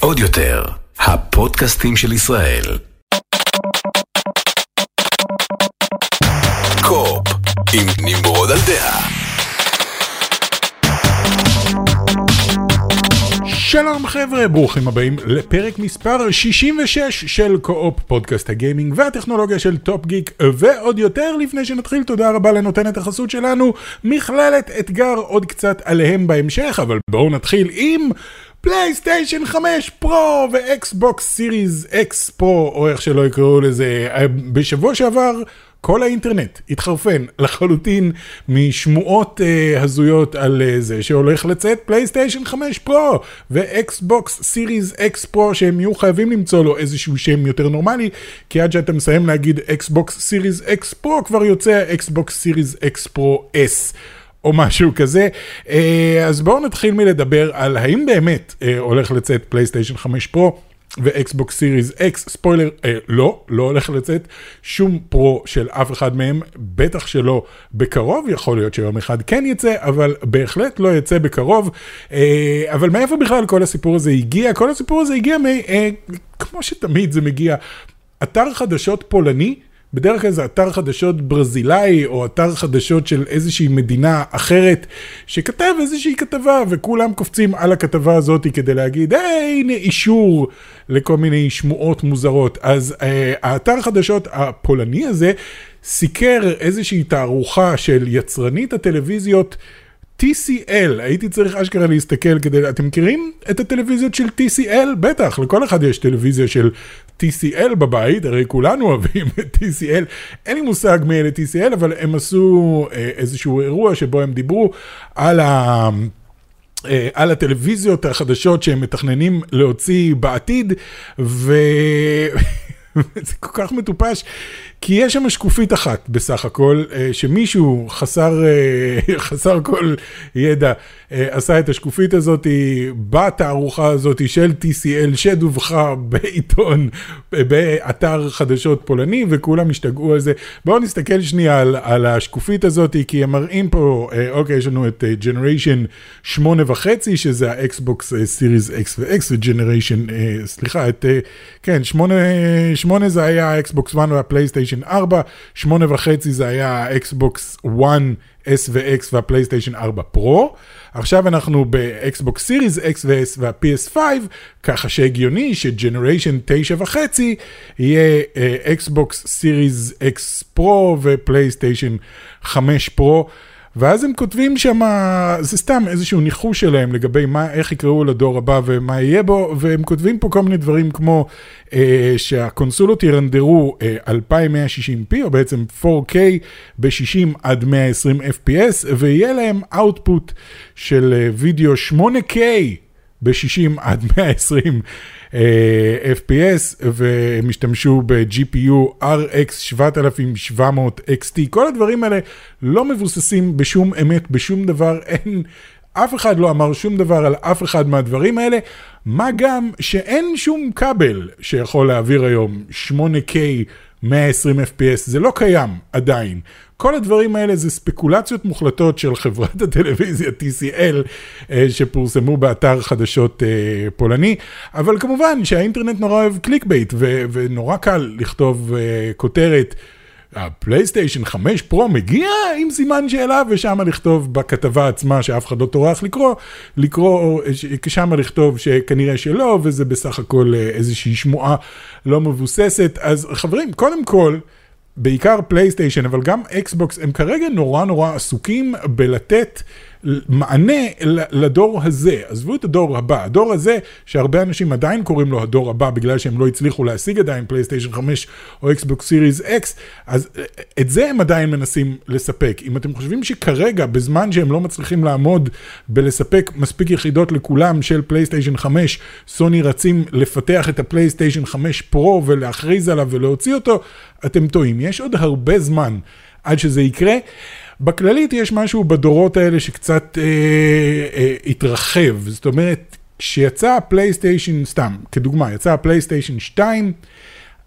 עוד יותר, הפודקאסטים של ישראל. קופ עם נמרוד על דעה. שלום חבר'ה, ברוכים הבאים לפרק מספר 66 של קו-אופ, פודקאסט הגיימינג והטכנולוגיה של טופ גיק ועוד יותר. לפני שנתחיל, תודה רבה לנותנת החסות שלנו, מכללת אתגר, עוד קצת עליהם בהמשך, אבל בואו נתחיל עם PlayStation 5 Pro ו-Xbox Series X Pro, או איך שלא יקראו לזה. בשבוע שעבר כל האינטרנט התחרפן לחלוטין משמועות הזויות על זה שהולך לצאת פלייסטיישן 5 פרו ואקסבוקס סיריז אקס פרו, שהם יהיו חייבים למצוא לו איזשהו שם יותר נורמלי, כי עד שאתה מסיים להגיד אקסבוקס סיריז אקס פרו כבר יוצא אקסבוקס סיריז אקס פרו אס או משהו כזה. אז בואו נתחיל מלדבר על האם באמת הולך לצאת פלייסטיישן 5 פרו ואקסבוקס סיריז אקס. ספוילר, לא הולך לצאת שום פרו של אף אחד מהם, בטח שלא בקרוב. יכול להיות שיום אחד כן יצא, אבל בהחלט לא יצא בקרוב. אבל מאיפה בכלל כל הסיפור הזה הגיע? כל הסיפור הזה הגיע כמו שתמיד זה מגיע, אתר חדשות פולני, בדרך כלל זה אתר חדשות ברזילאי, או אתר חדשות של איזושהי מדינה אחרת, שכתב איזושהי כתבה, וכולם קופצים על הכתבה הזאת כדי להגיד, הנה אישור לכל מיני שמועות מוזרות. אז האתר חדשות הפולני הזה סיקר איזושהי תערוכה של יצרנית הטלוויזיות TCL, הייתי צריך אשכרה להסתכל כדי... אתם מכירים את הטלוויזיות של TCL? בטח, לכל אחד יש טלוויזיה של TCL בבית, הרי כולנו אוהבים את TCL. אין לי מושג מי אלה TCL, אבל הם עשו איזשהו אירוע שבו הם דיברו על על הטלוויזיות החדשות שהם מתכננים להוציא בעתיד, זה כל כך מטופש, כי יש שם שקופית אחת בסך הכל, שמישהו חסר כל ידע עשה את השקופית הזאת בתערוכה הזאת של TCL שדווחה בעיתון, באתר חדשות פולני, וכולם השתגעו על זה. בואו נסתכל שנייה על השקופית הזאת, כי הם מראים פה, אוקיי, יש לנו את Generation 8.5, שזה ה-Xbox Series X ו-X, כן, 8 זה היה ה-Xbox One וה-PlayStation 4, 8.5 זה היה ה-Xbox One S ו-X וה-PlayStation 4 Pro. עכשיו אנחנו ב-Xbox Series X ו-S וה-PS5, ככה שהגיוני ש-Generation 9.5 יהיה Xbox Series X Pro ו-PlayStation 5 Pro. ואז הם כותבים שמה, זה סתם איזשהו ניחוש שלהם לגבי איך יקראו לדור הבא ומה יהיה בו, והם כותבים פה כל מיני דברים כמו שהקונסולות ירנדרו 2160p, או בעצם 4K ב-60 עד 120 FPS, ויהיה להם output של וידאו 8K ב-60 עד 120 FPS, והם השתמשו ב-GPU RX 7700 XT. כל הדברים האלה לא מבוססים בשום אמת, בשום דבר, אף אחד לא אמר שום דבר על אף אחד מהדברים האלה, מה גם שאין שום כבל שיכול להעביר היום 8K 120 FPS, זה לא קיים עדיין. כל הדברים האלה זה ספקולציות מוחלטות של חברת הטלוויזיה TCL שפורסמו באתר חדשות פולני, אבל כמובן שהאינטרנט נורא אוהב קליק בייט, ונורא קל לכתוב כותרת, הפלייסטיישן 5 פרו מגיע עם סימן שאלה, ושם לכתוב בכתבה עצמה שאף אחד לא טורח לקרוא, שם לכתוב שכנראה שלא, וזה בסך הכל איזושהי שמועה לא מבוססת. אז חברים, קודם כל, בעיקר פלייסטיישן, אבל גם אקסבוקס, הם כרגע נורא עסוקים בלתת מענה לדור הזה. עזבו את הדור הבא, הדור הזה שהרבה אנשים עדיין קוראים לו הדור הבא, בגלל שהם לא הצליחו להשיג עדיין פלייסטיישן 5 או אקסבוקס סיריז אקס, אז את זה הם עדיין מנסים לספק. אם אתם חושבים שכרגע, בזמן שהם לא מצליחים לעמוד בלספק מספיק יחידות לכולם של פלייסטיישן 5, סוני רצים לפתח את הפלייסטיישן 5 פרו ולהכריז עליו ולהוציא אותו, אתם טועים. יש עוד הרבה זמן עד שזה יקרה. בכללית יש משהו בדורות האלה שקצת התרחב, זאת אומרת, כשיצא הפלייסטיישן, סתם, כדוגמה, יצא הפלייסטיישן 2,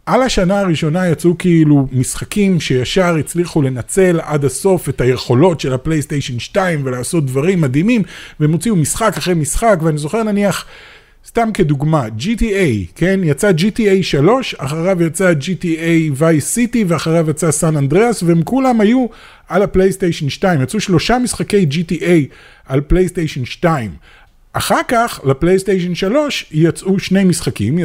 על השנה הראשונה יצאו כאילו משחקים שישר הצליחו לנצל עד הסוף את היכולות של הפלייסטיישן 2 ולעשות דברים מדהימים, והם הוציאו משחק אחרי משחק, ואני זוכר נניח, סתם כדוגמה, GTA, כן? יצא GTA 3, אחריו יצא GTA Vice City, ואחריו יצא סן אנדריאס, והם כולם היו על הפלייסטיישן 2, יצאו 3 משחקי GTA על פלייסטיישן 2, אחר כך, לפלייסטיישן 3 יצאו 2 משחקים,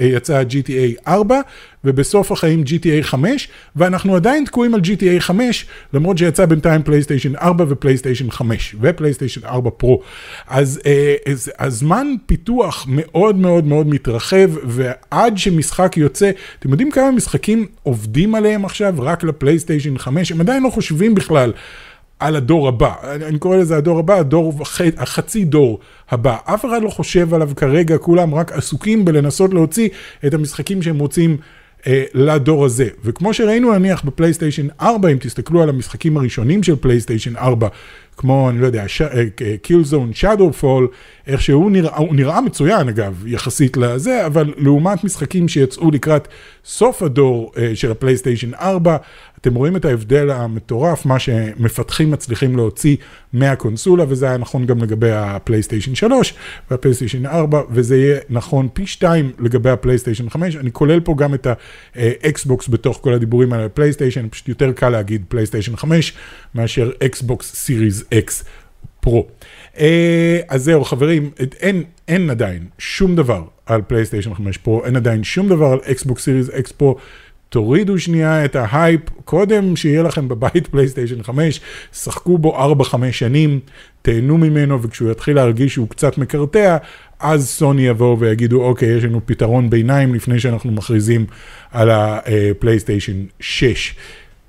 יצא GTA 4, ובסוף החיים GTA 5, ואנחנו עדיין תקועים על GTA 5, למרות שיצא בינתיים פלייסטיישן 4 ופלייסטיישן 5, ופלייסטיישן 4 פרו. אז הזמן פיתוח מאוד מאוד מאוד מתרחב, ועד שמשחק יוצא, אתם יודעים כמה משחקים עובדים עליהם עכשיו, רק לפלייסטיישן 5, הם עדיין לא חושבים בכלל, על הדור הבא, אני קורא לזה הדור הבא, החצי דור הבא, אף אחד לא חושב עליו כרגע, כולם רק עסוקים בלנסות להוציא את המשחקים שהם רוצים לדור הזה, וכמו שראינו נניח בפלייסטיישן 4, אם תסתכלו על המשחקים הראשונים של פלייסטיישן 4, כמו, אני לא יודע, Killzone Shadowfall, איך שהוא נראה מצוין אגב, יחסית לזה, אבל לעומת משחקים שיצאו לקראת סוף הדור של הפלייסטיישן 4, אתם רואים את ההבדל המטורף, מה שמפתחים מצליחים להוציא מהקונסולה, וזה היה נכון גם לגבי הפלייסטיישן 3 והפלייסטיישן 4, וזה יהיה נכון פי 2 לגבי הפלייסטיישן 5, אני כולל פה גם את האקסבוקס בתוך כל הדיבורים על הפלייסטיישן, פשוט יותר קל להגיד פלייסטיישן 5 מאשר Xbox Series X Pro. אז זהו חברים, אין עדיין שום דבר על פלייסטיישן 5 Pro, אין עדיין שום דבר על Xbox Series X Pro, תורידו שנייה את ההייפ, קודם שיהיה לכם בבית פלייסטיישן 5, שחקו בו 4-5 שנים, תהנו ממנו, וכשהוא יתחיל להרגיש שהוא קצת מקרטע, אז סוני יבואו ויגידו, אוקיי, יש לנו פתרון ביניים לפני שאנחנו מכריזים על הפלייסטיישן 6.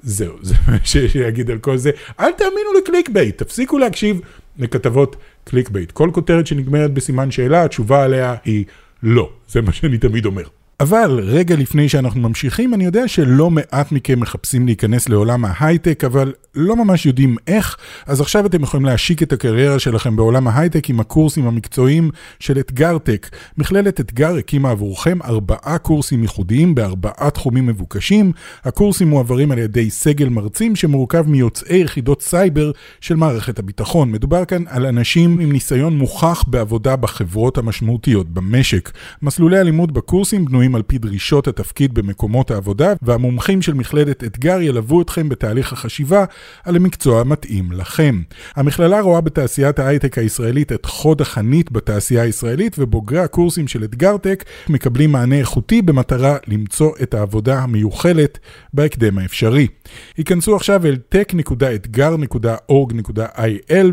זהו, זה מה שיגיד על כל זה. אל תאמינו לקליק בייט, תפסיקו להקשיב לכתבות קליק בייט. כל כותרת שנגמרת בסימן שאלה, התשובה עליה היא לא. זה מה שאני תמיד אומר. אבל רגע לפני שאנחנו ממשיכים, אני יודע שלא מעט מכם מחפשים להיכנס לעולם ההייטק, אבל לא ממש יודעים איך, אז עכשיו אתם יכולים להשיק את הקריירה שלכם בעולם ההייטק עם הקורסים המקצועיים של אתגר טק. מכללת אתגר הקימה עבורכם 4 קורסים ייחודיים ב4 תחומים מבוקשים. הקורסים מועברים על ידי סגל מרצים שמורכב מיוצאי יחידות סייבר של מערכת הביטחון. מדובר כאן על אנשים עם ניסיון מוכח בעבודה בחברות המשמעותיות במשק. מסלולי הלימוד בקורסים בנויים על פי דרישות התפקיד במקומות העבודה, והמומחים של מכללת אתגר ילוו אתכם בתהליך החשיבה על המקצוע המתאים לכם. המכללה רואה בתעשיית ההייטק הישראלית את חוד החנית בתעשייה הישראלית, ובוגרי הקורסים של אתגר-טק מקבלים מענה איכותי במטרה למצוא את העבודה המיוחלת בהקדם האפשרי. ייכנסו עכשיו אל tech.etgar.org.il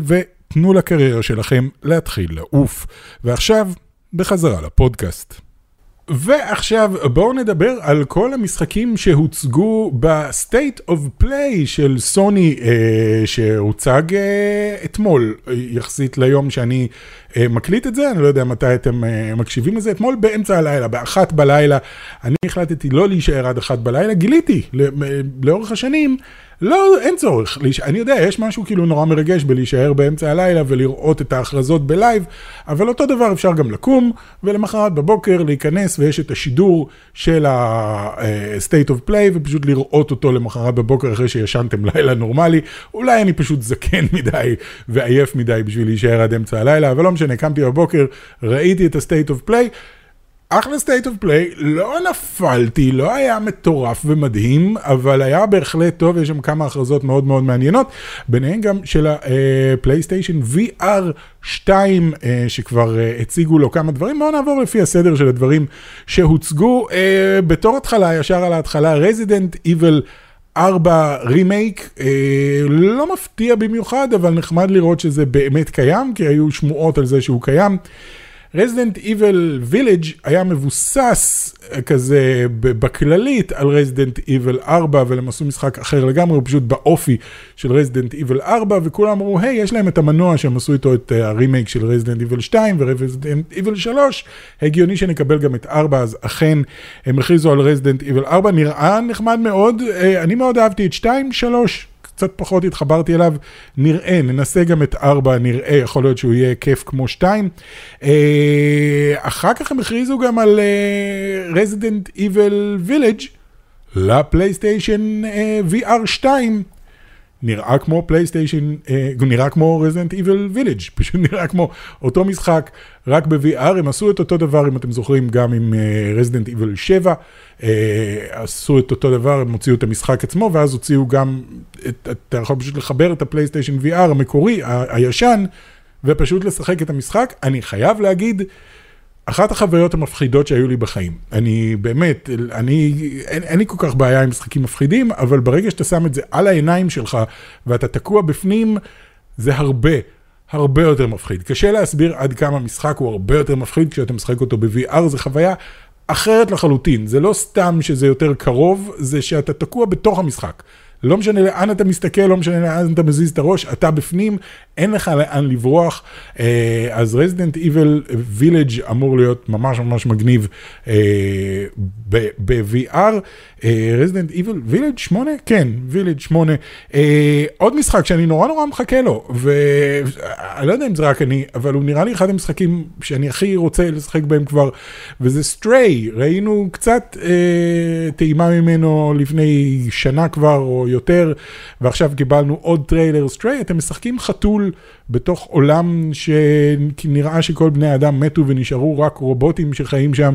ותנו לקריירה שלכם להתחיל לעוף. ועכשיו, בחזרה לפודקאסט. ועכשיו בואו נדבר על כל המשחקים שהוצגו ב-State of Play של סוני, שהוצג אתמול, יחסית ליום שאני מקליט את זה, אני לא יודע מתי אתם מקשיבים לזה, אתמול באמצע הלילה, באחת בלילה, אני החלטתי לא להישאר עד אחת בלילה, גיליתי לאורך השנים, לא, אין צורך, אני יודע, יש משהו כאילו נורא מרגש בלהישאר באמצע הלילה ולראות את ההכרזות בלייב, אבל אותו דבר אפשר גם לקום ולמחרת בבוקר להיכנס ויש את השידור של ה-State of Play ופשוט לראות אותו למחרת בבוקר אחרי שישנתם לילה נורמלי, אולי אני פשוט זקן מדי ועייף מדי בשביל להישאר עד אמצע הלילה, אבל לא משנה, קמתי בבוקר, ראיתי את ה-State of Play, אחלה State of Play, לא נפלתי, לא היה מטורף ומדהים, אבל היה בהחלט טוב, יש שם כמה הכרזות מאוד מאוד מעניינות, ביניהן גם של הפלייסטיישן VR 2, שכבר הציגו לו כמה דברים, בואו נעבור לפי הסדר של הדברים שהוצגו, בתור התחלה, ישר על ההתחלה, Resident Evil 4 רימייק, לא מפתיע במיוחד, אבל נחמד לראות שזה באמת קיים, כי היו שמועות על זה שהוא קיים, Resident Evil Village היה מבוסס כזה בכללית על Resident Evil 4, אבל הם עשו משחק אחר לגמרי, הוא פשוט באופי של Resident Evil 4, וכולם אמרו, היי, יש להם את המנוע שהם עשו איתו את הרימייק של Resident Evil 2 ו-Resident Evil 3, הגיוני שנקבל גם את 4, אז אכן הם הכריזו על Resident Evil 4, נראה נחמד מאוד, אני מאוד אהבתי את 2, 3, קצת פחות התחברתי אליו, נראה, ננסה גם את 4, נראה, יכול להיות שהוא יהיה כיף כמו 2. אחר כך הם הכריזו גם על Resident Evil Village, לפלייסטיישן VR 2, נראה כמו פלייסטיישן, נראה כמו Resident Evil Village, פשוט נראה כמו אותו משחק, רק ב-VR, הם עשו את אותו דבר, אם אתם זוכרים, גם עם Resident Evil 7, עשו את אותו דבר, הם הוציאו את המשחק עצמו, ואז הוציאו גם, אתה יכול פשוט לחבר את הפלייסטיישן VR המקורי, הישן, ופשוט לשחק את המשחק. אני חייב להגיד, אחת החוויות המפחידות שהיו לי בחיים. אני באמת, אין לי כל כך בעיה עם משחקים מפחידים, אבל ברגע שאתה שם את זה על העיניים שלך, ואתה תקוע בפנים, זה הרבה, הרבה יותר מפחיד. קשה להסביר עד כמה משחק הוא הרבה יותר מפחיד, כשאתה משחק אותו ב-VR, זה חוויה אחרת לחלוטין. זה לא סתם שזה יותר קרוב, זה שאתה תקוע בתוך המשחק. לא משנה לאן אתה מסתכל, לא משנה לאן אתה מזיז את הראש, אתה בפנים, אין לך לאן לברוח. אז Resident Evil Village אמור להיות ממש ממש מגניב ב-VR. Resident Evil Village 8? כן, Village 8. עוד משחק שאני נורא נורא מחכה לו, ואני לא יודע אם זה רק אני, אבל הוא נראה לי אחד המשחקים שאני הכי רוצה לשחק בהם כבר, וזה Stray. ראינו קצת טעימה ממנו לפני שנה כבר, או יותר, ועכשיו קיבלנו עוד טריילר Stray. אתם משחקים חתול בתוך עולם שנראה שכל בני האדם מתו ונשארו רק רובוטים שחיים שם,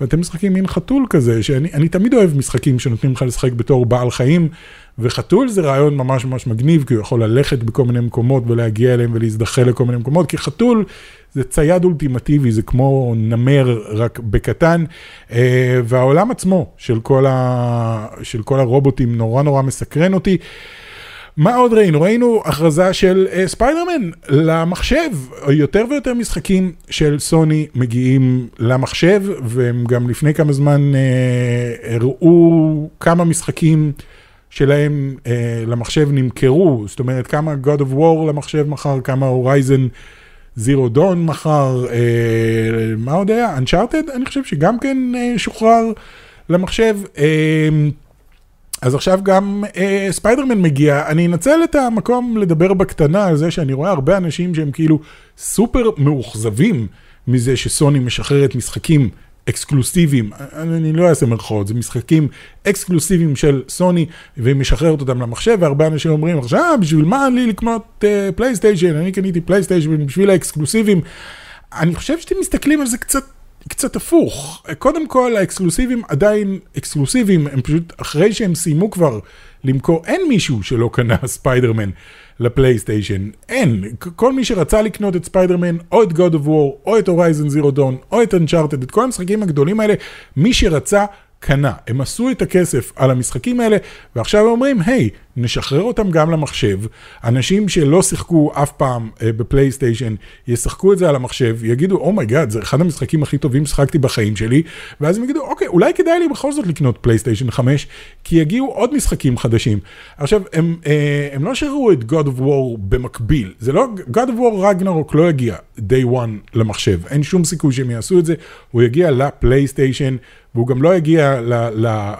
ואתם משחקים מין חתול כזה, שאני תמיד אוהב משחקים שנותנים לך לשחק בתור בעל חיים, וחתול זה רעיון ממש ממש מגניב, כי הוא יכול ללכת בכל מיני מקומות ולהגיע אליהם ולהזדחל לכל מיני מקומות, כי חתול זה צייד אולטימטיבי, זה כמו נמר רק בקטן, והעולם עצמו של כל הרובוטים נורא נורא מסקרן אותי. מה עוד ראינו? ראינו הכרזה של ספיידרמן למחשב. יותר ויותר משחקים של סוני מגיעים למחשב, והם גם לפני כמה זמן הראו כמה משחקים שלהם למחשב נמכרו, זאת אומרת כמה God of War למחשב מחר, כמה Horizon Zero Dawn מחר, מה עוד היה? Uncharted? אני חושב שגם כן שוחרר למחשב. אז עכשיו גם ספיידרמן מגיע. אני אנצל את המקום לדבר בקטנה על זה שאני רואה הרבה אנשים שהם כאילו סופר מאוכזבים מזה שסוני משחררת משחקים אקסקלוסיביים, אני לא אעשה מרחוב, זה משחקים אקסקלוסיביים של סוני, והיא משחררת אותם למחשב, והרבה אנשים אומרים, עכשיו, בשביל מה לי לקנות פלייסטיישן? אני קניתי פלייסטיישן בשביל האקסקלוסיביים. אני חושב שאתם מסתכלים על זה קצת הפוך. קודם כל, האקסקלוסיביים עדיין אקסקלוסיביים, הם פשוט, אחרי שהם סיימו כבר למכור, אין מישהו שלא קנה ספיידרמן לפלייסטיישן. אין. כל מי שרצה לקנות את ספיידרמן, או את God of War, או את Horizon Zero Dawn, או את Uncharted, את כל המשחקים הגדולים האלה, מי שרצה קנה. הם עשו את הכסף על המשחקים האלה, ועכשיו הם אומרים, היי, נשחרר אותם גם למחשב. אנשים שלא שיחקו אף פעם בפלייסטיישן, ישחקו את זה על המחשב, יגידו, אומייגאד, זה אחד המשחקים הכי טובים שחקתי בחיים שלי, ואז הם יגידו, אוקיי, אולי כדאי לי בכל זאת לקנות פלייסטיישן 5, כי יגיעו עוד משחקים חדשים. עכשיו, הם לא שחררו את God of War במקביל. זה לא, God of War Ragnarok לא יגיע day one למחשב. אין שום סיכוי שהם יעשו את זה. הוא יגיע לפלייסטיישן, והוא גם לא יגיע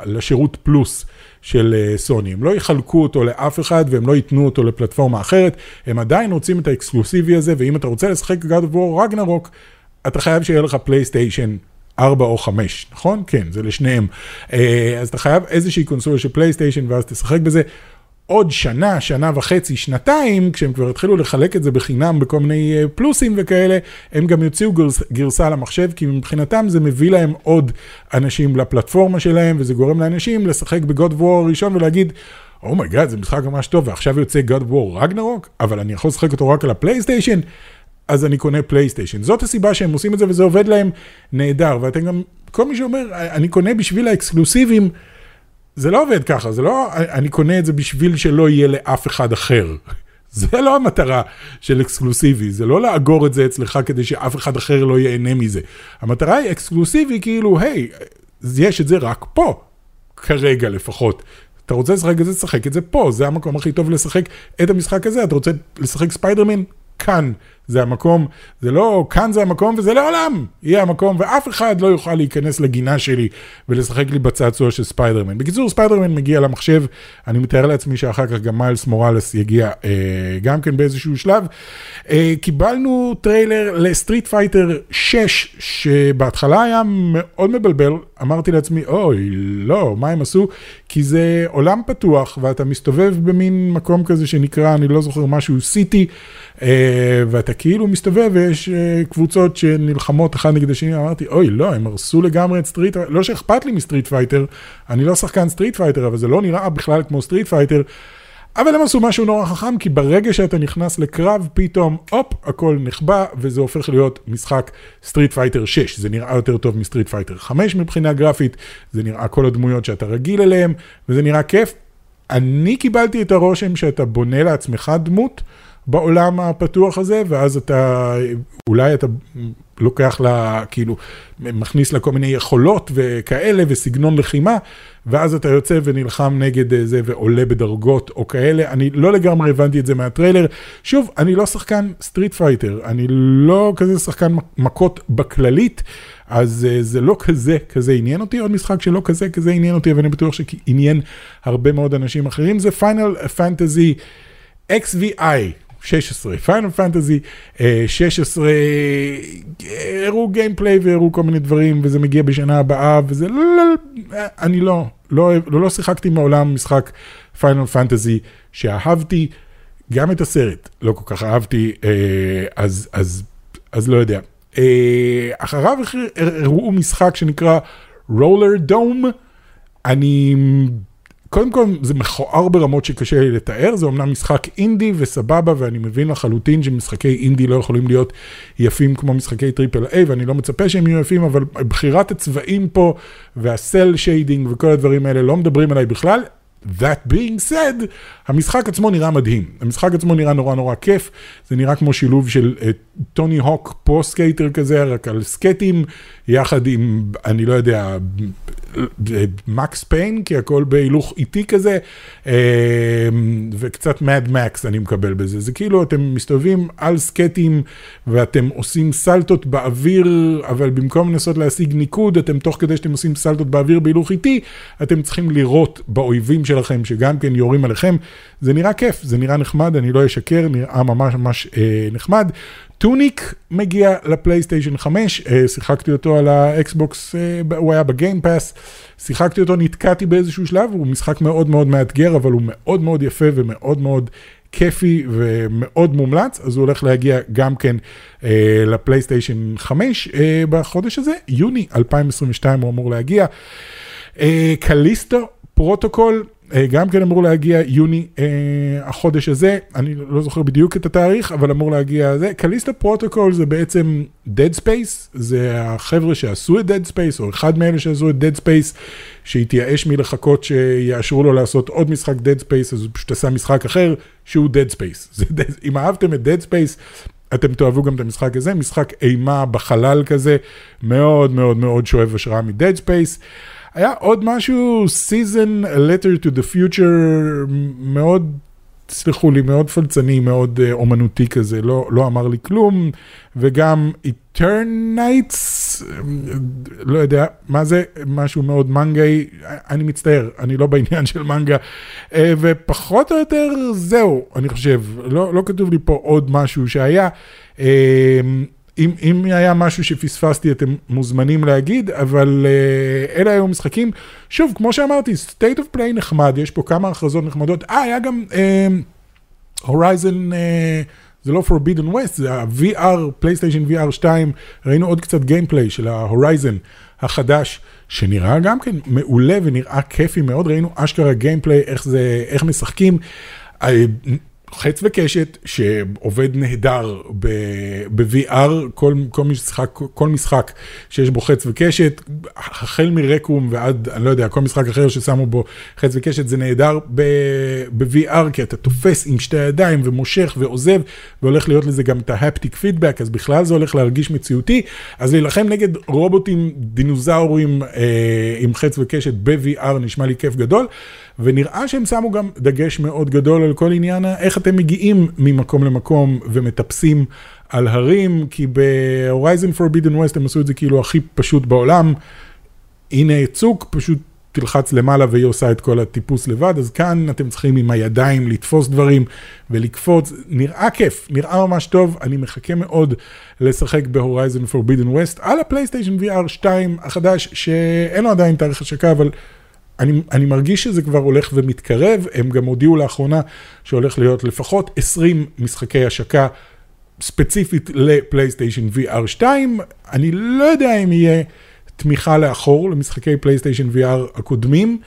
לשירות פלוס של סוני. הם לא יחלקו אותו לאף אחד, והם לא ייתנו אותו לפלטפורמה אחרת. הם עדיין רוצים את האקסקלוסיבי הזה, ואם אתה רוצה לשחק God of War רגנרוק, אתה חייב שיהיה לך פלייסטיישן 4 או 5, נכון? כן, זה לשניהם. אז אתה חייב איזושהי קונסולה של פלייסטיישן, ואז תשחק בזה עוד שנה, שנה וחצי, שנתיים, כשהם כבר התחילו לחלק את זה בחינם בכל מיני פלוסים וכאלה, הם גם יוציאו גרסה למחשב, כי מבחינתם זה מביא להם עוד אנשים לפלטפורמה שלהם, וזה גורם לאנשים לשחק ב-God of War ראשון ולהגיד, אומייגאד, זה משחק ממש טוב, ועכשיו יוצא God of War רגנרוק, אבל אני יכול לשחק אותו רק על הפלייסטיישן, אז אני קונה פלייסטיישן. זאת הסיבה שהם עושים את זה, וזה עובד להם נהדר. ואתם גם, כל מי שאומר, אני קונה בשביל האקסקלוסיבים, זה לא עובד ככה, זה לא, אני קונה את זה בשביל שלא יהיה לאף אחד אחר. זה לא המטרה של אקסקלוסיבי, זה לא לאגור את זה אצלך כדי שאף אחד אחר לא ייהנה מזה. המטרה היא אקסקלוסיבי כאילו, היי, יש את זה רק פה, כרגע לפחות. אתה רוצה לשחק את זה, שחק את זה פה, זה המקום הכי טוב לשחק את המשחק הזה, אתה רוצה לשחק ספיידרמן? כאן. זה המקום, זה לא, כאן זה המקום וזה לעולם, יהיה המקום, ואף אחד לא יוכל להיכנס לגינה שלי ולשחק לי בצעצוע של ספיידרמן. בקיצור, ספיידרמן מגיע למחשב, אני מתאר לעצמי שאחר כך גם מיילס מורלס יגיע גם כן באיזשהו שלב. קיבלנו טריילר לסטריט פייטר 6, שבהתחלה היה מאוד מבלבל, אמרתי לעצמי, אוי, לא, מה הם עשו? כי זה עולם פתוח, ואתה מסתובב במין מקום כזה שנקרא, אני לא זוכר משהו, סיטי, ואתה כאילו מסתובב, ויש קבוצות שנלחמות אחד נגד השני, אמרתי, אוי, לא, הם הרסו לגמרי את סטריט, לא שאכפת לי מסטריט פייטר, אני לא שחקן סטריט פייטר, אבל זה לא נראה בכלל כמו סטריט פייטר, אבל הם עשו משהו נורא חכם, כי ברגע שאתה נכנס לקרב, פתאום, הופ, הכל נחבא, וזה הופך להיות משחק סטריט פייטר 6. זה נראה יותר טוב מסטריט פייטר 5 מבחינה גרפית, זה נראה כל הדמויות שאתה רגיל אליהם, וזה נראה כיף. אני קיבלתי את הרושם שאתה בונה לעצמך דמות בעולם הפתוח הזה, ואז אתה, אולי אתה לוקח לה, כאילו, מכניס לה כל מיני יכולות וכאלה, וסגנון לחימה, ואז אתה יוצא ונלחם נגד זה, ועולה בדרגות או כאלה. אני לא לגמרי הבנתי את זה מהטריילר. שוב, אני לא שחקן סטריט פייטר, אני לא כזה שחקן מכות בכללית, אז זה לא כזה עניין אותי. עוד משחק שלא כזה עניין אותי, אבל אני בטוח שעניין הרבה מאוד אנשים אחרים. זה Final Fantasy XVI. 16, Final Fantasy 16, הראו גיימפליי והראו כל מיני דברים, וזה מגיע בשנה הבאה, וזה אני לא שיחקתי מעולם משחק Final Fantasy שאהבתי, גם את הסרט לא כל כך אהבתי, אז לא יודע. אחריו הראו משחק שנקרא Roller Dome, אני... קודם כל, זה מכוער ברמות שקשה לי לתאר, זה אומנם משחק אינדי וסבבה, ואני מבין לחלוטין שמשחקי אינדי לא יכולים להיות יפים כמו משחקי טריפל איי, ואני לא מצפה שהם יהיו יפים, אבל בחירת הצבעים פה, והסל שיידינג וכל הדברים האלה לא מדברים עליי בכלל. That being said, המשחק עצמו נראה מדהים. המשחק עצמו נראה נורא כיף, זה נראה כמו שילוב של טוני הוק פרו סקייטר כזה, רק על סקטים, יחד עם, אני לא יודע, מקס פיין, כי הכל בהילוך איטי כזה, וקצת מד מקס אני מקבל בזה. זה כאילו אתם מסתובבים על סקטים, ואתם עושים סלטות באוויר, אבל במקום לנסות להשיג ניקוד, אתם תוך כדי שאתם עושים סלטות באוויר בהילוך איטי, אתם צריכים לירות באויבים שלכם, שגם כן יורים עליכם. זה נראה כיף, זה נראה נחמד, אני לא אשקר, נראה ממש נחמד. טוניק מגיע לפלייסטיישן 5, שיחקתי אותו על האקסבוקס, הוא היה בגיימפאס, שיחקתי אותו, נתקעתי באיזשהו שלב, הוא משחק מאוד מאוד מאתגר, אבל הוא מאוד מאוד יפה ומאוד מאוד כיפי ומאוד מומלץ, אז הוא הולך להגיע גם כן לפלייסטיישן 5 בחודש הזה, יוני 2022 הוא אמור להגיע. קליסטו פרוטוקול, גם כן אמור להגיע יוני החודש הזה, אני לא זוכר בדיוק את התאריך, אבל אמור להגיע זה. קליסטו פרוטוקול זה בעצם Dead Space, זה החבר'ה שעשו את Dead Space, או אחד מאלה שעשו את Dead Space, שהתייאש מלחכות שיאשרו לו לעשות עוד משחק Dead Space, אז הוא פשוט עשה משחק אחר, שהוא Dead Space. זה, אם אהבתם את Dead Space, אתם תאהבו גם את המשחק הזה, משחק אימה בחלל כזה, מאוד מאוד מאוד שואב השראה מ-Dead Space. היה עוד משהו, Season: A Letter to the Future, מאוד, סליחו לי, מאוד פלצני, מאוד אומנותי כזה, לא אמר לי כלום, וגם Eternights, לא יודע, מה זה? משהו מאוד מנגאי, אני מצטער, אני לא בעניין של מנגה, ופחות או יותר זהו, אני חושב, לא כתוב לי פה עוד משהו שהיה, אם היה משהו שפספסתי, אתם מוזמנים להגיד, אבל אלה היו משחקים. שוב, כמו שאמרתי, State of Play נחמד, יש פה כמה הכרזות נחמדות. היה גם Horizon, זה לא Forbidden West, זה ה-VR, PlayStation VR 2, ראינו עוד קצת גיימפליי של ה-Horizon החדש, שנראה גם כן מעולה ונראה כיפי מאוד, ראינו אשכרה גיימפליי, איך משחקים, חץ וקשת שעובד נהדר ב-VR, כל משחק שיש בו חץ וקשת, החל מרקום ועד, אני לא יודע, כל משחק אחר ששמו בו חץ וקשת, זה נהדר ב-VR, כי אתה תופס עם שתי הידיים ומושך ועוזב, והולך להיות לזה גם את ההפטיק פידבק, אז בכלל זה הולך להרגיש מציאותי, אז להילחם נגד רובוטים, דינוזאורים עם חץ וקשת ב-VR, נשמע לי כיף גדול, ונראה שהם שמו גם דגש מאוד גדול על כל עניין, איך אתם מגיעים ממקום למקום ומטפסים על הרים, כי ב-Horizon Forbidden West הם עשו את זה כאילו הכי פשוט בעולם, הנה צוק, פשוט תלחץ למעלה והיא עושה את כל הטיפוס לבד, אז כאן אתם צריכים עם הידיים לתפוס דברים ולקפוץ, נראה כיף, נראה ממש טוב, אני מחכה מאוד לשחק ב-Horizon Forbidden West, על הפלייסטיישן VR 2 החדש, שאין לו עדיין תאריך השקה, אבל אני מרגיש שזה כבר הולך ומתקרב, הם גם הודיעו לאחרונה שהולך להיות לפחות 20 משחקי השקה ספציפית לפלייסטיישן VR 2, אני לא יודע אם יהיה תמיכה לאחור למשחקי פלייסטיישן VR הקודמים,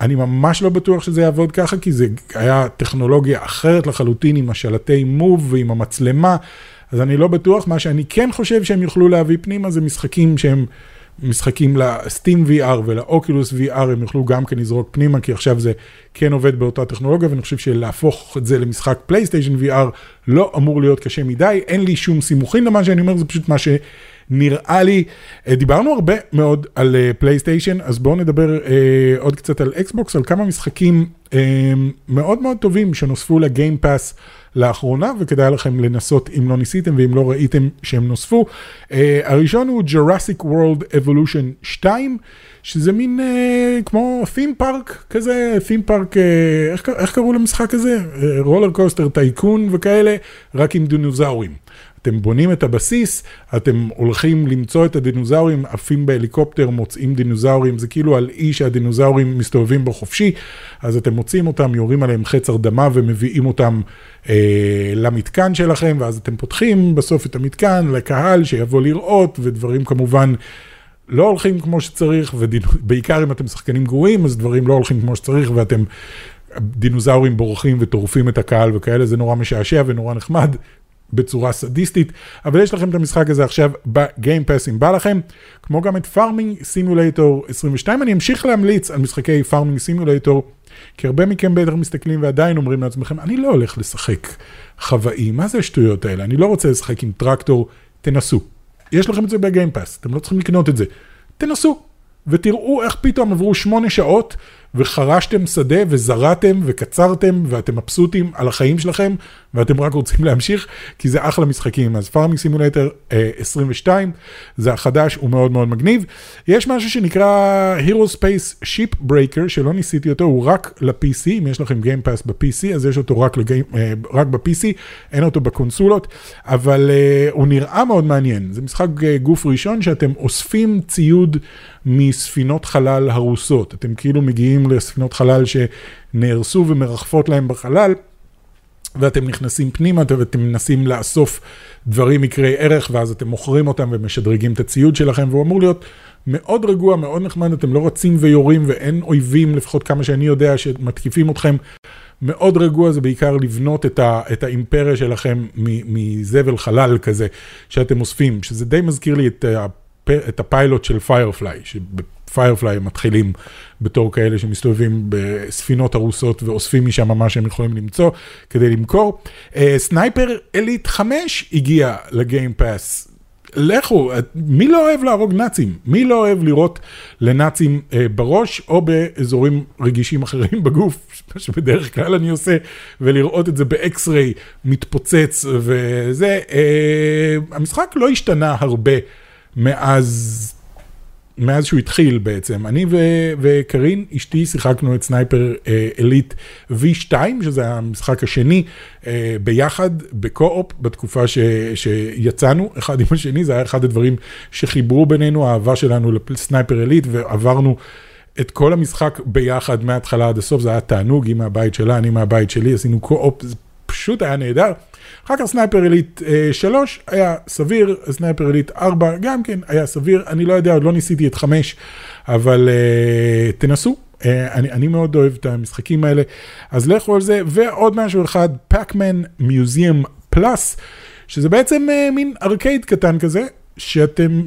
אני ממש לא בטוח שזה יעבוד ככה, כי זה היה טכנולוגיה אחרת לחלוטין עם השלטי מוב ועם המצלמה, אז אני לא בטוח, מה שאני כן חושב שהם יוכלו להביא פנימה זה משחקים שהם משחקים לסטים VR ולאוקילוס VR, הם יוכלו גם כן לזרוק פנימה, כי עכשיו זה כן עובד באותה טכנולוגיה, ואני חושב שלהפוך את זה למשחק פלייסטיישן VR לא אמור להיות קשה מדי, אין לי שום סימוכין למה שאני אומר, זה פשוט מה שנראה לי. דיברנו הרבה מאוד על פלייסטיישן, אז בואו נדבר עוד קצת על אקסבוקס, על כמה משחקים מאוד מאוד טובים שנוספו לגיימפאס לאחרונה, וכדאי לכם לנסות אם לא ניסיתם ואם לא ראיתם שהם נוספו. הראשון הוא Jurassic World Evolution 2, שזה מין כמו Theme Park כזה, Theme Park, איך קראו למשחק הזה? רולר קוסטר טייקון וכאלה, רק עם דינוזאורים. אתם בונים את הבסיס, אתם הולכים למצוא את הדינוזאורים, עפים בהליקופטר, מוצאים דינוזאורים, זה כאילו על אי שהדינוזאורים מסתובבים בו חופשי, אז אתם מוצאים אותם, יורים עליהם חצר דמה ומביאים אותם למתקן שלכם, ואז אתם פותחים בסוף את המתקן לקהל שיבוא לראות, ודברים כמובן לא הולכים כמו שצריך, ובעיקר אם אתם שחקנים גרועים, אז דברים לא הולכים כמו שצריך, ואתם דינוזאורים בורחים וטורפים את הקהל וכאלה, זה נורא משעשע ונורא נחמד, בצורה סדיסטית, אבל יש לכם את המשחק הזה עכשיו בגיימפאס אם בא לכם, כמו גם את Farming Simulator 22, אני אמשיך להמליץ על משחקי Farming Simulator, כי הרבה מכם בטח מסתכלים ועדיין אומרים לעצמכם, אני לא הולך לשחק חוואי, מה זה השטויות האלה? אני לא רוצה לשחק עם טרקטור, תנסו. יש לכם את זה בגיימפאס, אתם לא צריכים לקנות את זה, תנסו. ותראו איך פתאום עברו 8 שעות, וחרשתם שדה וזרעתם וקצרתם, ואתם מבסוטים על החיים שלכם, ואתם רק רוצים להמשיך, כי זה אחלה משחקים. אז Farming Simulator 22, זה החדש, הוא מאוד מאוד מגניב. יש משהו שנקרא Hero Space Ship Breaker, שלא ניסיתי אותו, הוא רק ל-PC, אם יש לכם Game Pass ב-PC, אז יש אותו רק ב-PC, אין אותו בקונסולות, אבל הוא נראה מאוד מעניין. זה משחק גוף ראשון, שאתם אוספים ציוד מספינות חלל הרוסות. אתם כאילו מגיעים לספינות חלל שנהרסו ומרחפות להם בחלל, ואתם נכנסים פנימה ואתם מנסים לאסוף דברים יקרי ערך, ואז אתם מוכרים אותם ומשדרגים את הציוד שלכם, והוא אמור להיות מאוד רגוע, מאוד נחמד, אתם לא רצים ויורים ואין אויבים, לפחות כמה שאני יודע, שמתקיפים אתכם. מאוד רגוע, זה בעיקר לבנות את האימפריה שלכם מזבל חלל כזה שאתם אוספים, שזה די מזכיר לי את הפיילוט של Firefly, שב-Firefly הם מתחילים בתור כאלה שמסתובבים בספינות הרוסות ואוספים משם מה שהם יכולים למצוא כדי למכור. סנייפר אליט 5 הגיע לגיימפאס. לכו, מי לא אוהב להרוג נאצים? מי לא אוהב לראות לנאצים בראש או באזורים רגישים אחרים בגוף, מה שבדרך כלל אני עושה, ולראות את זה באקס-ריי מתפוצץ וזה. המשחק לא השתנה הרבה מאז שהוא התחיל בעצם. אני וקרין, אשתי, שיחקנו את סנייפר אליט V2, שזה המשחק השני, ביחד, בקו-אופ, בתקופה שיצאנו, אחד עם השני, זה היה אחד הדברים שחיברו בינינו, האהבה שלנו לסנייפר אליט, ועברנו את כל המשחק ביחד מההתחלה עד הסוף, זה היה תענוג, היא מהבית שלה, אני מהבית שלי, עשינו קו-אופ, זה פשוט היה נהדר. אחר כך סנייפר אליט 3 היה סביר, סנייפר אליט 4 גם כן היה סביר, אני לא יודע, עוד לא ניסיתי את 5, אבל תנסו, אני מאוד אוהב את המשחקים האלה, אז לכו על זה. ועוד משהו אחד, פאקמן מיוזיאם פלאס, שזה בעצם מין ארקייד קטן כזה,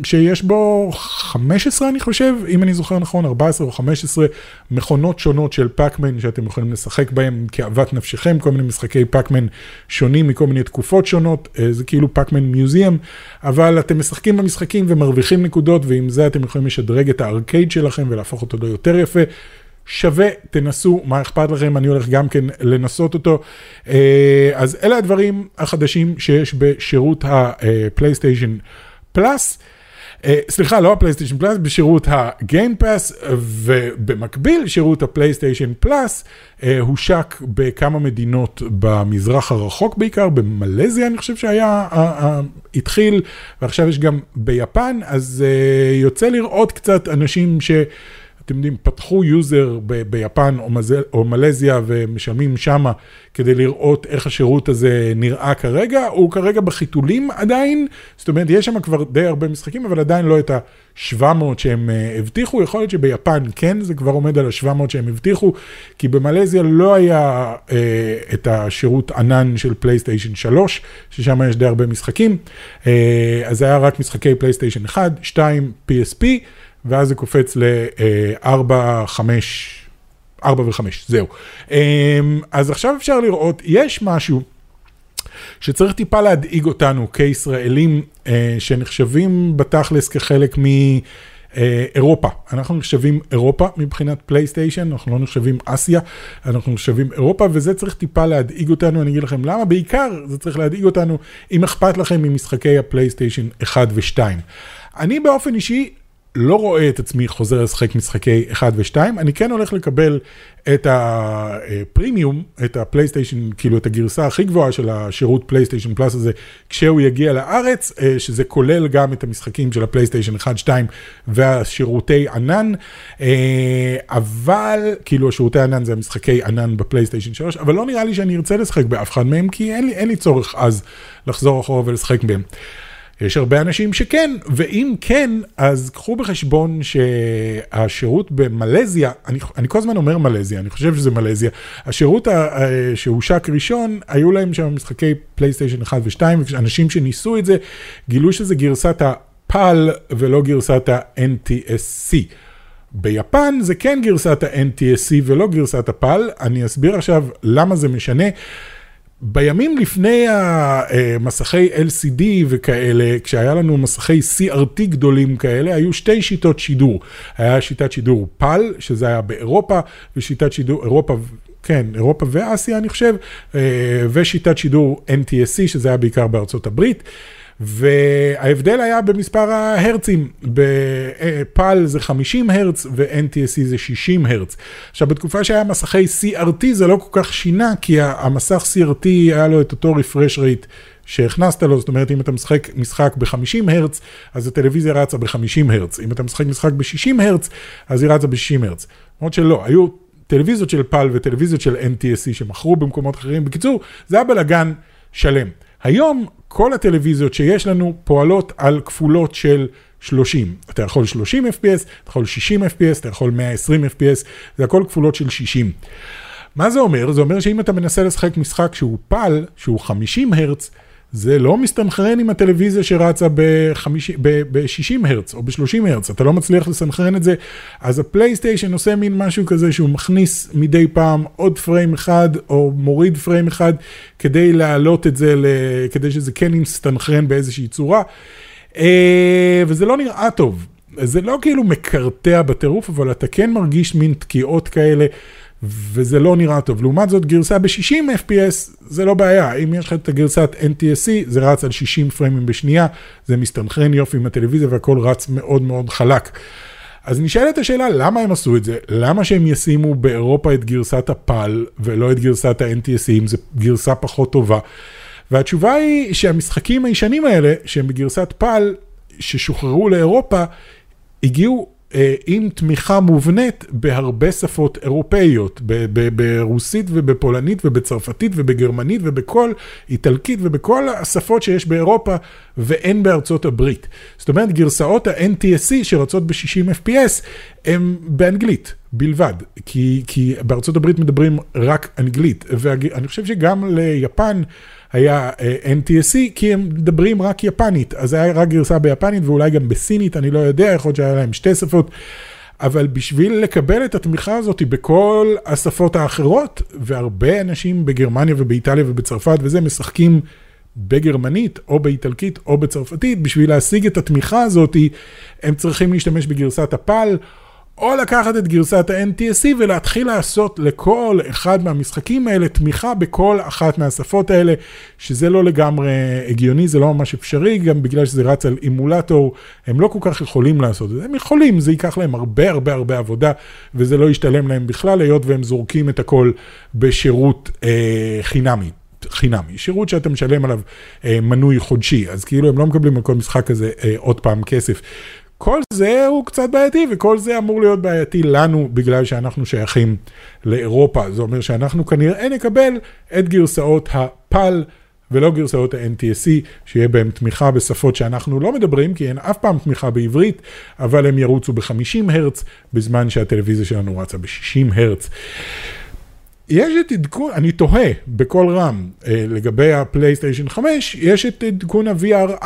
שיש בו 15, אני חושב, אם אני זוכר נכון, 14 או 15 מכונות שונות של פאקמן שאתם יכולים לשחק בהם כאוות נפשכם, כל מיני משחקי פאקמן שונים מכל מיני תקופות שונות, זה כאילו פאקמן מיוזיאם, אבל אתם משחקים במשחקים ומרוויחים נקודות, ועם זה אתם יכולים לשדרג את הארקייד שלכם ולהפוך אותו ליותר יפה. שווה, תנסו, מה אכפת לכם, אני הולך גם כן לנסות אותו. אז אלה הדברים החדשים שיש בשירות הפלייסטיישן פלאס, סליחה, לא הפלייסטיישן פלאס, בשירות הגיימפאס, ובמקביל שירות הפלייסטיישן פלאס הושק בכמה מדינות במזרח הרחוק בעיקר, במלזיה אני חושב שהיה, התחיל, ועכשיו יש גם ביפן, אז יוצא לראות קצת אנשים ש... אתם יודעים, פתחו יוזר ביפן או מלזיה ומשלמים שמה כדי לראות איך השירות הזה נראה כרגע, הוא כרגע בחיתולים עדיין, זאת אומרת, יש שם כבר די הרבה משחקים, אבל עדיין לא את ה-700 שהם הבטיחו, יכול להיות שביפן כן, זה כבר עומד על ה-700 שהם הבטיחו, כי במלזיה לא היה את השירות ענן של פלייסטיישן 3, ששם יש די הרבה משחקים, אז היה רק משחקי פלייסטיישן 1, 2, PSP, ואז זה קופץ ל-4 ו-5, זהו. אז עכשיו אפשר לראות, יש משהו שצריך טיפה להדאיג אותנו כישראלים שנחשבים בתכלס כחלק מאירופה. אנחנו נחשבים אירופה מבחינת פלייסטיישן, אנחנו לא נחשבים אסיה, אנחנו נחשבים אירופה, וזה צריך טיפה להדאיג אותנו, אני אגיד לכם למה, בעיקר זה צריך להדאיג אותנו, אם אכפת לכם ממשחקי הפלייסטיישן 1 ו-2. אני באופן אישי, לא רואה את עצמי חוזר לשחק משחקי 1 ו-2, אני כן הולך לקבל את הפרימיום, את הפלייסטיישן, כאילו את הגרסה הכי גבוהה של השירות פלייסטיישן פלאס הזה, כשהוא יגיע לארץ, שזה כולל גם את המשחקים של הפלייסטיישן 1, 2 והשירותי ענן, אבל, כאילו השירותי ענן זה המשחקי ענן בפלייסטיישן 3, אבל לא נראה לי שאני ארצה לשחק באף אחד מהם, כי אין לי צורך אז לחזור אחורה ולשחק בהם. יש הרבה אנשים שכן, ואם כן, אז קחו בחשבון שהשירות במלזיה, אני כל הזמן אומר מלזיה, אני חושב שזה מלזיה, השירות שהושק ראשון, היו להם שם משחקי פלייסטיישן 1 ו-2, אנשים שניסו את זה, גילו שזה גרסת הפל ולא גרסת ה-NTSC. ביפן זה כן גרסת ה-NTSC ולא גרסת הפל, אני אסביר עכשיו למה זה משנה, בימים לפני המסכי LCD וכאלה, כשהיה לנו מסכי CRT גדולים כאלה, היו שתי שיטות שידור. היה שיטת שידור פל, שזה היה באירופה, ושיטת שידור אירופה, כן, אירופה ואסיה אני חושב, ושיטת שידור NTSC, שזה היה בעיקר בארצות הברית. וההבדל היה במספר ההרצים, בפל זה 50 הרץ ו-NTSC זה 60 הרץ. עכשיו בתקופה שהיה מסכי CRT זה לא כל כך שינה, כי המסך CRT היה לו את אותו רפרש רייט שהכנסת לו, זאת אומרת אם אתה משחק משחק ב-50 הרץ, אז הטלוויזיה רצה ב-50 הרץ, אם אתה משחק משחק ב-60 הרץ, אז היא רצה ב-60 הרץ. למרות שלא, היו טלוויזיות של פל וטלוויזיות של NTSC שמכרו במקומות אחרים, בקיצור זה היה בלגן שלם. היום כל הטלוויזיות שיש לנו פועלות על כפולות של 30. אתה יכול 30 FPS, אתה יכול 60 FPS, אתה יכול 120 FPS, זה הכל כפולות של 60. מה זה אומר? זה אומר שאם אתה מנסה לשחק משחק שהוא פל, שהוא 50 הרץ, זה לא מסתנכרן עם הטלוויזיה שרצה ב-60 הרץ או ב-30 הרץ, אתה לא מצליח לסנכרן את זה, אז הפלייסטיישן עושה מין משהו כזה שהוא מכניס מדי פעם עוד פריים אחד או מוריד פריים אחד כדי להעלות את זה, כדי שזה כן יסתנכרן באיזושהי צורה, וזה לא נראה טוב, זה לא כאילו מקרטע בטירוף, אבל אתה כן מרגיש מין תקיעות כאלה, וזה לא נראה טוב. לעומת זאת, גרסה ב-60 FPS, זה לא בעיה. אם יש לך את הגרסת NTSC, זה רץ על 60 פריימים בשנייה, זה מסתנכרן יופי עם הטלוויזיה, והכל רץ מאוד מאוד חלק. אז נשאלת השאלה, למה הם עשו את זה? למה שהם ישימו באירופה את גרסת הפל, ולא את גרסת ה-NTSC, אם זו גרסה פחות טובה? והתשובה היא שהמשחקים הישנים האלה, שהם בגרסת פל, ששוחררו לאירופה, הגיעו עם תמיכה מובנית בהרבה שפות אירופאיות, ברוסית ובפולנית ובצרפתית ובגרמנית ובכל איטלקית ובכל השפות שיש באירופה ואין בארצות הברית. זאת אומרת, גרסאות ה-NTSC שרצות ב-60 FPS הם באנגלית בלבד, כי בארצות הברית מדברים רק אנגלית, ואני חושב שגם ליפן היה NTSC, כי הם מדברים רק יפנית, אז היה רק גרסה ביפנית, ואולי גם בסינית, אני לא יודע, יכול להיות שהיה להם שתי שפות, אבל בשביל לקבל את התמיכה הזאת בכל השפות האחרות, והרבה אנשים בגרמניה ובאיטליה ובצרפת, וזה משחקים בגרמנית, או באיטלקית, או בצרפתית, בשביל להשיג את התמיכה הזאת, הם צריכים להשתמש בגרסת הפל, או לקחת את גרסת ה-NTSC ולהתחיל לעשות לכל אחד מהמשחקים האלה תמיכה בכל אחת מהשפות האלה, שזה לא לגמרי הגיוני, זה לא ממש אפשרי, גם בגלל שזה רץ על אימולטור, הם לא כל כך יכולים לעשות את זה, הם יכולים, זה ייקח להם הרבה הרבה הרבה עבודה, וזה לא ישתלם להם בכלל, היות והם זורקים את הכל בשירות חינמי, שירות שאתה משלם עליו מנוי חודשי, אז כאילו הם לא מקבלים על כל משחק הזה עוד פעם כסף, כל זה הוא קצת בעייתי, וכל זה אמור להיות בעייתי לנו, בגלל שאנחנו שייכים לאירופה. זה אומר שאנחנו כנראה נקבל את גרסאות הפל, ולא גרסאות ה-NTSC, שיהיה בהם תמיכה בשפות שאנחנו לא מדברים, כי אין אף פעם תמיכה בעברית, אבל הם ירוצו ב-50 הרץ, בזמן שהטלוויזיה שלנו רצה ב-60 הרץ. יש את עדכון, אני תוהה בכל רם, לגבי הפלייסטיישן 5, יש את עדכון ה-VRR,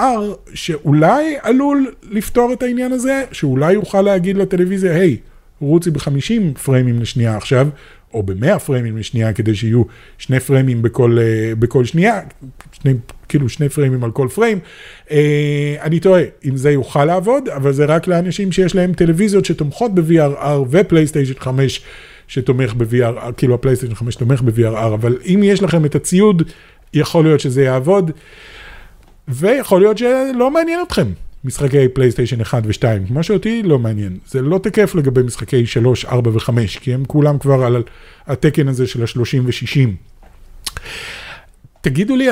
שאולי עלול לפתור את העניין הזה, שאולי יוכל להגיד לטלוויזיה, היי, רוצי ב-50 פריימים לשנייה עכשיו, או ב-100 פריימים לשנייה, כדי שיהיו שני פריימים בכל שנייה, כאילו שני פריימים על כל פריים. אני טועה, אם זה יוכל לעבוד, אבל זה רק לאנשים שיש להם טלוויזיות שתומכות ב-VRR ופלייסטיישן 5, שתומך ב-VR, כאילו הפלייסטיישן 5 תומך ב-VRR, אבל אם יש לכם את הציוד, יכול להיות שזה יעבוד, ויכול להיות שלא מעניין אתכם, משחקי פלייסטיישן 1 ו-2, מה שאותי לא מעניין, זה לא תקף לגבי משחקי 3, 4 ו-5, כי הם כולם כבר על התקן הזה של ה-30 ו-60. תגידו לי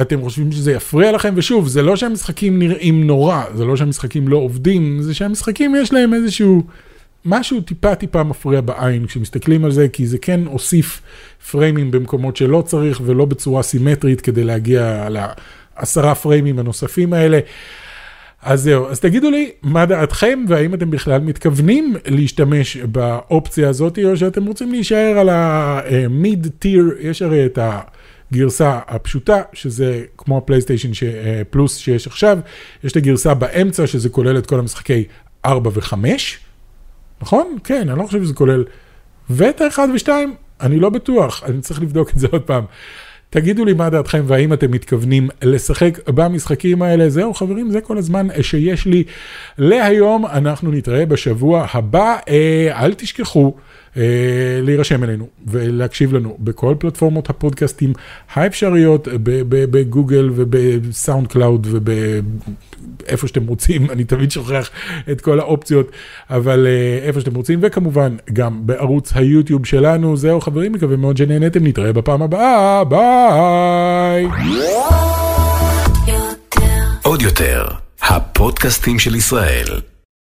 אתם חושבים שזה יפריע לכם, ושוב, זה לא שהמשחקים נראים נורא, זה לא שהמשחקים לא עובדים, זה שהמשחקים יש להם איזשהו משהו טיפה מפריע בעין כשמסתכלים על זה, כי זה כן הוסיף פריימים במקומות שלא צריך ולא בצורה סימטרית כדי להגיע ל10 פריימים הנוספים האלה. אז זהו, אז תגידו לי מה דעתכם, והאם אתם בכלל מתכוונים להשתמש באופציה הזאת, או שאתם רוצים להישאר על ה-mid-tier, יש הרי את ה... גרסה הפשוטה, שזה כמו הפלייסטיישן פלוס שיש עכשיו, יש את הגרסה באמצע, שזה כולל את כל המשחקי 4 ו-5, נכון? כן, אני לא חושב שזה כולל, ואת ה-1 ו-2, אני לא בטוח, אני צריך לבדוק את זה עוד פעם. תגידו לי מה דעתכם, והאם אתם מתכוונים לשחק במשחקים האלה. זהו חברים, זה כל הזמן שיש לי להיום, אנחנו נתראה בשבוע הבא, אל תשכחו, להירשם אלינו ולהקשיב לנו בכל פלטפורמות הפודקאסטים האפשריות, בגוגל ובסאונד קלאוד ובאיפה שאתם רוצים, אני תמיד שוכח את כל האופציות, אבל איפה שאתם רוצים, וכמובן גם בערוץ היוטיוב שלנו. זהו חברים, מקווה מאוד שנהנתם, נתראה בפעם הבאה, ביי! עוד יותר, הפודקאסטים של ישראל.